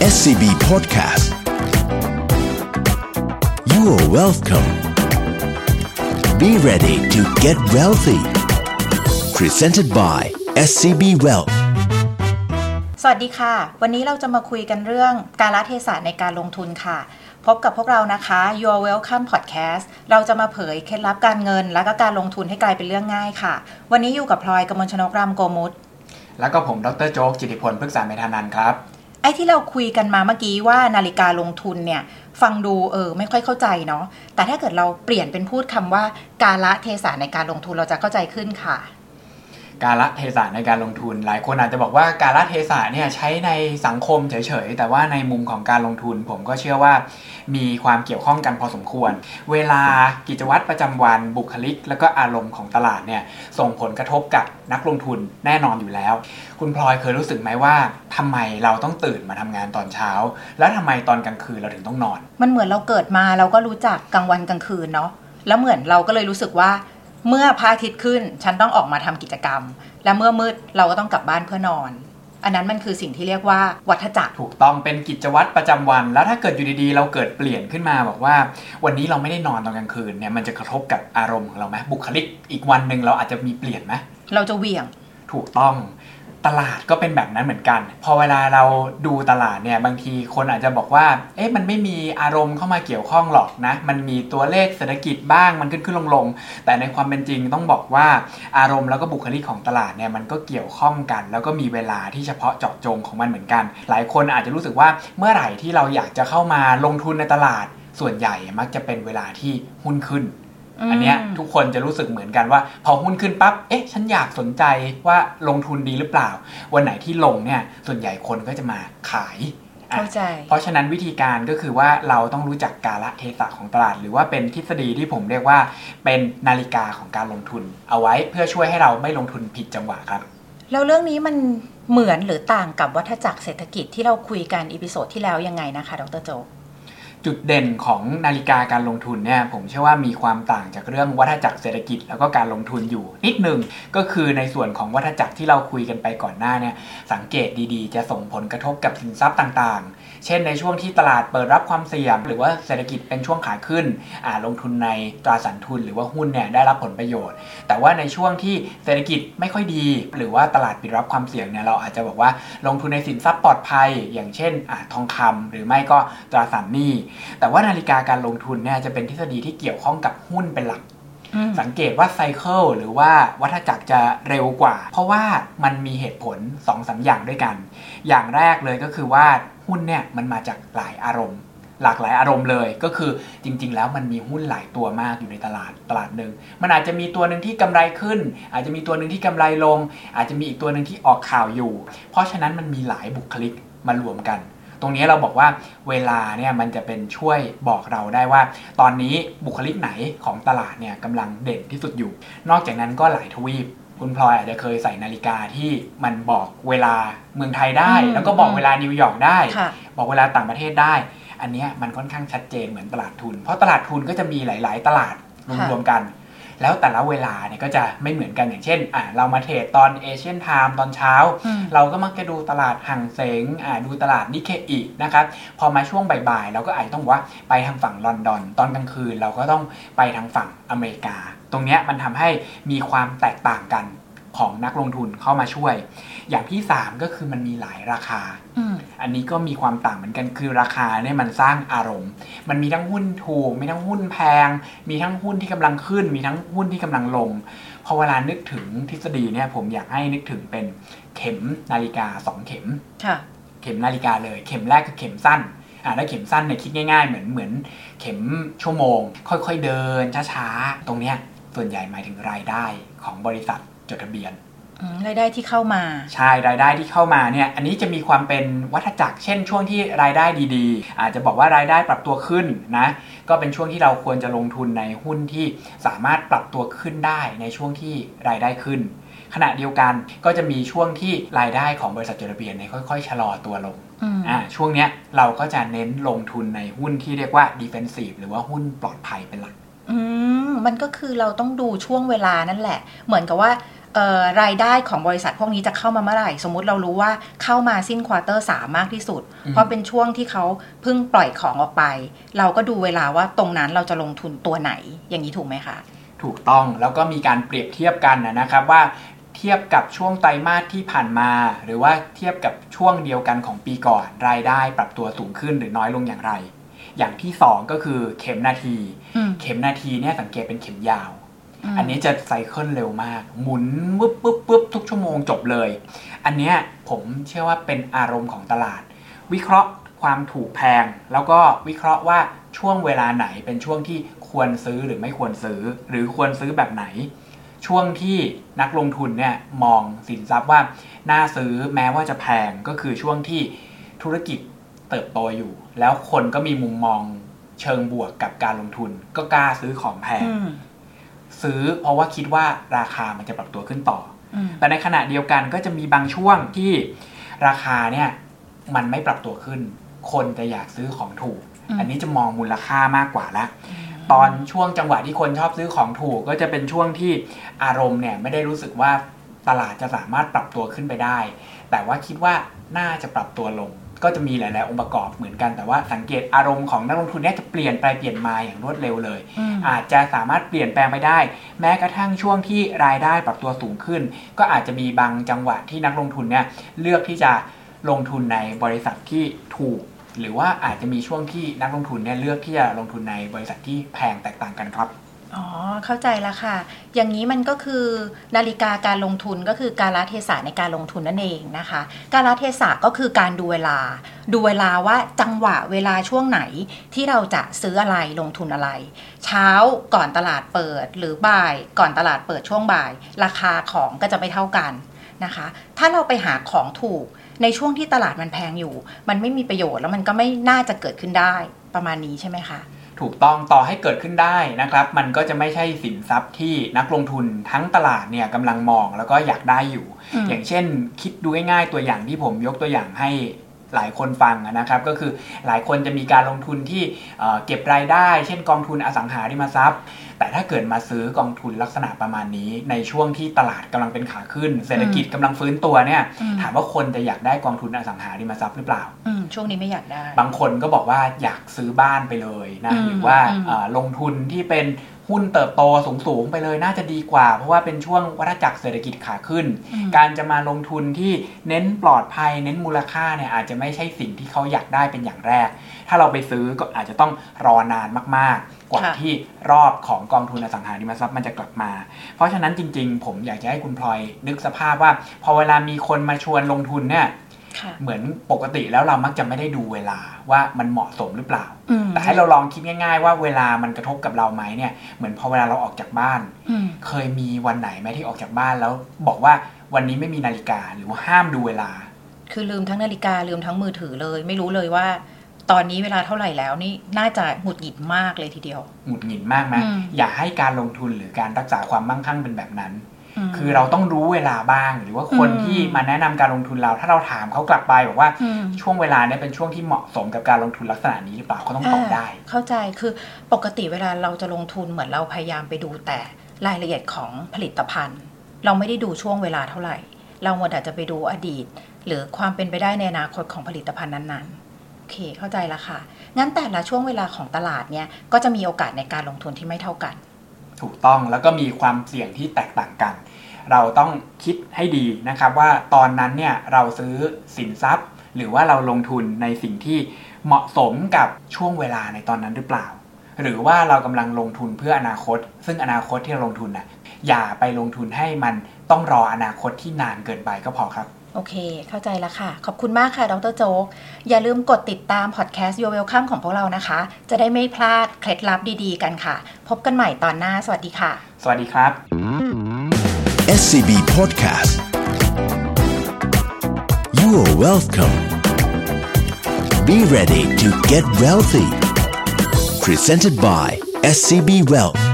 SCB Podcast Your Wealth Come Be ready to get wealthy Presented by SCB Wealth สวัสดีค่ะวันนี้เราจะมาคุยกันเรื่องกาลเทศะในการลงทุนค่ะพบกับพวกเรานะคะ Your Wealth Come Podcast เราจะมาเผยเคล็ดลับการเงินและก็การลงทุนให้กลายเป็นเรื่องง่ายค่ะวันนี้อยู่กับพลอยกมลชนกรามโกมุตแล้วก็ผมดร.โจ๊กจิติพลพฤกษาเมธานันท์ครับไอ้ที่เราคุยกันมาเมื่อกี้ว่านาฬิกาลงทุนเนี่ยฟังดูไม่ค่อยเข้าใจเนาะแต่ถ้าเกิดเราเปลี่ยนเป็นพูดคำว่ากาลเทศะในการลงทุนเราจะเข้าใจขึ้นค่ะกาลเทศะในการลงทุนหลายคนอาจจะบอกว่ากาลเทศะเนี่ยใช้ในสังคมเฉยๆแต่ว่าในมุมของการลงทุนผมก็เชื่อว่ามีความเกี่ยวข้องกันพอสมควรเวลากิจวัตรประจำวันบุคลิกแล้วก็อารมณ์ของตลาดเนี่ยส่งผลกระทบกับนักลงทุนแน่นอนอยู่แล้วคุณพลอยเคยรู้สึกไหมว่าทำไมเราต้องตื่นมาทำงานตอนเช้าแล้วทำไมตอนกลางคืนเราถึงต้องนอนมันเหมือนเราเกิดมาเราก็รู้จักกลางวันกลางคืนเนาะแล้วเหมือนเราก็เลยรู้สึกว่าเมื่อพระอาทิตย์ขึ้นฉันต้องออกมาทำกิจกรรมและเมื่อมืดเราก็ต้องกลับบ้านเพื่อนอนอันนั้นมันคือสิ่งที่เรียกว่าวัฏจักรถูกต้องเป็นกิจวัตรประจำวันแล้วถ้าเกิดอยู่ดีๆเราเกิดเปลี่ยนขึ้นมาบอกว่าวันนี้เราไม่ได้นอนตอนกลางคืนเนี่ยมันจะกระทบกับอารมณ์ของเราไหมบุคลิกอีกวันนึงเราอาจจะมีเปลี่ยนไหมเราจะเหวี่ยงถูกต้องตลาดก็เป็นแบบนั้นเหมือนกันพอเวลาเราดูตลาดเนี่ยบางทีคนอาจจะบอกว่าเอ๊ะมันไม่มีอารมณ์เข้ามาเกี่ยวข้องหรอกนะมันมีตัวเลขเศรษฐกิจบ้างมันขึ้นๆลงๆแต่ในความเป็นจริงต้องบอกว่าอารมณ์แล้วก็บุคลิกของตลาดเนี่ยมันก็เกี่ยวข้องกันแล้วก็มีเวลาที่เฉพาะเจาะจงของมันเหมือนกันหลายคนอาจจะรู้สึกว่าเมื่อไหร่ที่เราอยากจะเข้ามาลงทุนในตลาดส่วนใหญ่มักจะเป็นเวลาที่หุ้นขึ้นอันเนี้ยทุกคนจะรู้สึกเหมือนกันว่าพอหุ้นขึ้นปั๊บเอ๊ะฉันอยากสนใจว่าลงทุนดีหรือเปล่าวันไหนที่ลงเนี่ยส่วนใหญ่คนก็จะมาขายเพราะฉะนั้นวิธีการก็คือว่าเราต้องรู้จักกาลเทศะของตลาดหรือว่าเป็นทฤษฎีที่ผมเรียกว่าเป็นนาฬิกาของการลงทุนเอาไว้เพื่อช่วยให้เราไม่ลงทุนผิดจังหวะครับแล้วเรื่องนี้มันเหมือนหรือต่างกับวัฏจักรเศรษฐกิจที่เราคุยกันอีพิโซดที่แล้วยังไงนะคะดร.โจ๊กจุดเด่นของนาฬิกาการลงทุนเนี่ยผมเชื่อว่ามีความต่างจากเรื่องวัฏจักรเศรษฐกิจแล้วก็การลงทุนอยู่นิดนึงก็คือในส่วนของวัฏจักรที่เราคุยกันไปก่อนหน้าเนี่ยสังเกตดีๆจะส่งผลกระทบกับสินทรัพย์ต่างๆเช่นในช่วงที่ตลาดเปิดรับความเสี่ยงหรือว่าเศรษฐกิจเป็นช่วงขาขึ้นลงทุนในตราสารทุนหรือว่าหุ้นเนี่ยได้รับผลประโยชน์แต่ว่าในช่วงที่เศรษฐกิจไม่ค่อยดีหรือว่าตลาดปิดรับความเสี่ยงเนี่ยเราอาจจะบอกว่าลงทุนในสินทรัพย์ปลอดภัยอย่างเช่นทองคำหรือไม่ก็ตราสารหนี้แต่ว่านาฬิกาการลงทุนเนี่ยจะเป็นทฤษฎีที่เกี่ยวข้องกับหุ้นเป็นหลักสังเกตว่าไซเคิลหรือว่าวัฏจักรจะเร็วกว่าเพราะว่ามันมีเหตุผล 2-3 อย่างด้วยกันอย่างแรกเลยก็คือว่าหุ้นเนี่ยมันมาจากหลายอารมณ์หลากหลายอารมณ์เลยก็คือจริงๆแล้วมันมีหุ้นหลายตัวมากอยู่ในตลาดนึงมันอาจจะมีตัวนึงที่กำไรขึ้นอาจจะมีตัวนึงที่กำไรลงอาจจะมีอีกตัวนึงที่ออกข่าวอยู่เพราะฉะนั้นมันมีหลายบุคลิกมารวมกันตรงนี้เราบอกว่าเวลาเนี่ยมันจะเป็นช่วยบอกเราได้ว่าตอนนี้บุคลิกไหนของตลาดเนี่ยกำลังเด่นที่สุดอยู่นอกจากนั้นก็หลายทวีปคุณพลอยอาจจะเคยใส่นาฬิกาที่มันบอกเวลาเมืองไทยได้แล้วก็บอกเวลานิวยอร์กได้บอกเวลาต่างประเทศได้อันนี้มันค่อนข้างชัดเจนเหมือนตลาดทุนเพราะตลาดทุนก็จะมีหลายๆตลาดรวมๆกันแล้วแต่ละเวลาเนี่ยก็จะไม่เหมือนกันอย่างเช่นเรามาเทรดตอนเอเชียนไทม์ตอนเช้าเราก็มักจะดูตลาดหังเส็งดูตลาดนิเคอินะครับพอมาช่วงบ่ายๆเราก็อาจจะต้องว่าไปทางฝั่งลอนดอนตอนกลางคืนเราก็ต้องไปทางฝั่งอเมริกาตรงนี้มันทำให้มีความแตกต่างกันของนักลงทุนเข้ามาช่วยอย่างที่3ก็คือมันมีหลายราคาอันนี้ก็มีความต่างเหมือนกันคือราคาเนี่ยมันสร้างอารมณ์มันมีทั้งหุ้นถูกมีทั้งหุ้นแพงมีทั้งหุ้นที่กำลังขึ้นมีทั้งหุ้นที่กำลังลงพอเวลานึกถึงทฤษฎีเนี่ยผมอยากให้นึกถึงเป็นเข็มนาฬิกา2เข็มค่ะเข็มนาฬิกาเลยเข็มแรกคือเข็มสั้นแล้วเข็มสั้นเนี่ยคิดง่ายๆเหมือนเข็มชั่วโมงค่อยๆเดินช้าๆตรงเนี้ยส่วนใหญ่หมายถึงรายได้ของบริษัทจดทะเบียนรายได้ที่เข้ามาใช่รายได้ที่เข้ามาเนี่ยอันนี้จะมีความเป็นวัฏจักรเช่นช่วงที่รายได้ดีๆอาจจะบอกว่ารายได้ปรับตัวขึ้นนะก็เป็นช่วงที่เราควรจะลงทุนในหุ้นที่สามารถปรับตัวขึ้นได้ในช่วงที่รายได้ขึ้นขณะเดียวกันก็จะมีช่วงที่รายได้ของบริษัทจดทะเบียนเนี่ยค่อยๆชะลอตัวลงช่วงเนี้ยเราก็จะเน้นลงทุนในหุ้นที่เรียกว่า defensive หรือว่าหุ้นปลอดภัยเป็นหลักมันก็คือเราต้องดูช่วงเวลานั่นแหละเหมือนกับว่า รายได้ของบริษัทพวกนี้จะเข้ามาเมื่อไหร่สมมุติเรารู้ว่าเข้ามาสิ้นควอเตอร์3มากที่สุดเพราะเป็นช่วงที่เขาเพิ่งปล่อยของออกไปเราก็ดูเวลาว่าตรงนั้นเราจะลงทุนตัวไหนอย่างนี้ถูกไหมคะถูกต้องแล้วก็มีการเปรียบเทียบกันนะครับว่าเทียบกับช่วงไตรมาสที่ผ่านมาหรือว่าเทียบกับช่วงเดียวกันของปีก่อนรายได้ปรับตัวสูงขึ้นหรือน้อยลงอย่างไรอย่างที่2ก็คือเข็มนาทีเข็มนาทีเนี่ยสังเกตเป็นเข็มยาวอันนี้จะไซเคิลเร็วมากหมุนปึ๊บทุกชั่วโมงจบเลยอันเนี้ยผมเชื่อว่าเป็นอารมณ์ของตลาดวิเคราะห์ความถูกแพงแล้วก็วิเคราะห์ว่าช่วงเวลาไหนเป็นช่วงที่ควรซื้อหรือไม่ควรซื้อหรือควรซื้อแบบไหนช่วงที่นักลงทุนเนี่ยมองสินทรัพย์ว่าน่าซื้อแม้ว่าจะแพงก็คือช่วงที่ธุรกิจเติบโตอยู่แล้วคนก็มีมุมมองเชิงบวกกับการลงทุนก็กล้าซื้อของแพงซื้อเพราะว่าคิดว่าราคามันจะปรับตัวขึ้นต่อแต่ในขณะเดียวกันก็จะมีบางช่วงที่ราคาเนี่ยมันไม่ปรับตัวขึ้นคนจะอยากซื้อของถูกอันนี้จะมองมูลค่ามากกว่าละตอนช่วงจังหวะที่คนชอบซื้อของถูกก็จะเป็นช่วงที่อารมณ์เนี่ยไม่ได้รู้สึกว่าตลาดจะสามารถปรับตัวขึ้นไปได้แต่ว่าคิดว่าน่าจะปรับตัวลงก็จะมีหลายๆองค์ประกอบเหมือนกันแต่ว่าสังเกตอารมณ์ของนักลงทุนเนี่ยจะเปลี่ยนไปเปลี่ยนมาอย่างรวดเร็วเลยอาจจะสามารถเปลี่ยนแปลงไปได้แม้กระทั่งช่วงที่รายได้ปรับตัวสูงขึ้นก็อาจจะมีบางจังหวะที่นักลงทุนเนี่ยเลือกที่จะลงทุนในบริษัทที่ถูกหรือว่าอาจจะมีช่วงที่นักลงทุนเนี่ยเลือกที่จะลงทุนในบริษัทที่แพงแตกต่างกันครับอ๋อเข้าใจแล้วค่ะอย่างนี้มันก็คือนาฬิกาการลงทุนก็คือการละเทศะในการลงทุนนั่นเองนะคะการละเทศะก็คือการดูเวลาว่าจังหวะเวลาช่วงไหนที่เราจะซื้ออะไรลงทุนอะไรเช้าก่อนตลาดเปิดหรือบ่ายก่อนตลาดเปิดช่วงบ่ายราคาของก็จะไม่เท่ากันนะคะถ้าเราไปหาของถูกในช่วงที่ตลาดมันแพงอยู่มันไม่มีประโยชน์แล้วมันก็ไม่น่าจะเกิดขึ้นได้ประมาณนี้ใช่ไหมคะถูกต้องต่อให้เกิดขึ้นได้นะครับมันก็จะไม่ใช่สินทรัพย์ที่นักลงทุนทั้งตลาดเนี่ยกำลังมองแล้วก็อยากได้อยู่อย่างเช่นคิดดูง่ายๆตัวอย่างที่ผมยกตัวอย่างให้หลายคนฟังนะครับก็คือหลายคนจะมีการลงทุนที่เก็บรายได้เช่นกองทุนอสังหาริมทรัพย์แต่ถ้าเกิดมาซื้อกองทุนลักษณะประมาณนี้ในช่วงที่ตลาดกำลังเป็นขาขึ้นเศรษฐกิจกำลังฟื้นตัวเนี่ยถามว่าคนจะอยากได้กองทุนอสังหาริมทรัพย์หรือเปล่าช่วงนี้ไม่อยากได้บางคนก็บอกว่าอยากซื้อบ้านไปเลยนะหรือว่าลงทุนที่เป็นหุ้นเติบโตสูงๆไปเลยน่าจะดีกว่าเพราะว่าเป็นช่วงวัฏจักรเศรษฐกิจขาขึ้นการจะมาลงทุนที่เน้นปลอดภัยเน้นมูลค่าเนี่ยอาจจะไม่ใช่สิ่งที่เขาอยากได้เป็นอย่างแรกถ้าเราไปซื้อก็อาจจะต้องรอนานมากๆกว่าที่รอบของกองทุนอสังหาริมทรัพย์มันจะกลับมาเพราะฉะนั้นจริงๆผมอยากจะให้คุณพลอยนึกสภาพว่าพอเวลามีคนมาชวนลงทุนเนี่ยเหมือนปกติแล้วเรามักจะไม่ได้ดูเวลาว่ามันเหมาะสมหรือเปล่าแต่ให้เราลองคิดง่ายๆว่าเวลามันกระทบกับเราไหมเนี่ยเหมือนพอเวลาเราออกจากบ้านเคยมีวันไหนไหมที่ออกจากบ้านแล้วบอกว่าวันนี้ไม่มีนาฬิกาหรือว่าห้ามดูเวลาคือลืมทั้งนาฬิกาลืมทั้งมือถือเลยไม่รู้เลยว่าตอนนี้เวลาเท่าไหร่แล้วนี่น่าจะหงุดหงิดมากเลยทีเดียวหงุดหงิดมากนะอย่าให้การลงทุนหรือการรักษาความมั่งคั่งเป็นแบบนั้นคือเราต้องรู้เวลาบ้างหรือว่าคนที่มาแนะนำการลงทุนเราถ้าเราถามเขากลับไปบอกว่าช่วงเวลาเนี่ยเป็นช่วงที่เหมาะสมกับการลงทุนลักษณะนี้หรือเปล่าเขาต้องตอบได้เข้าใจคือปกติเวลาเราจะลงทุนเหมือนเราพยายามไปดูแต่รายละเอียดของผลิตภัณฑ์เราไม่ได้ดูช่วงเวลาเท่าไหร่เราหมดอาจจะไปดูอดีตหรือความเป็นไปได้ในอนาคตของผลิตภัณฑ์นั้นๆโอเคเข้าใจละค่ะงั้นแต่ละช่วงเวลาของตลาดเนี่ยก็จะมีโอกาสในการลงทุนที่ไม่เท่ากันถูกต้องแล้วก็มีความเสี่ยงที่แตกต่างกันเราต้องคิดให้ดีนะครับว่าตอนนั้นเนี่ยเราซื้อสินทรัพย์หรือว่าเราลงทุนในสิ่งที่เหมาะสมกับช่วงเวลาในตอนนั้นหรือเปล่าหรือว่าเรากำลังลงทุนเพื่ออนาคตซึ่งอนาคตที่เราลงทุนน่ะอย่าไปลงทุนให้มันต้องรออนาคตที่นานเกินไปก็พอครับโอเคเข้าใจแล้วค่ะขอบคุณมากค่ะดร.โจ๊กอย่าลืมกดติดตามพอดแคสต์ Your Wealth Come ของพวกเรานะคะจะได้ไม่พลาดเคล็ดลับดีๆกันค่ะพบกันใหม่ตอนหน้าสวัสดีค่ะสวัสดีครับ SCB Podcast Your Wealth Come Be ready to get wealthy Presented by SCB Wealth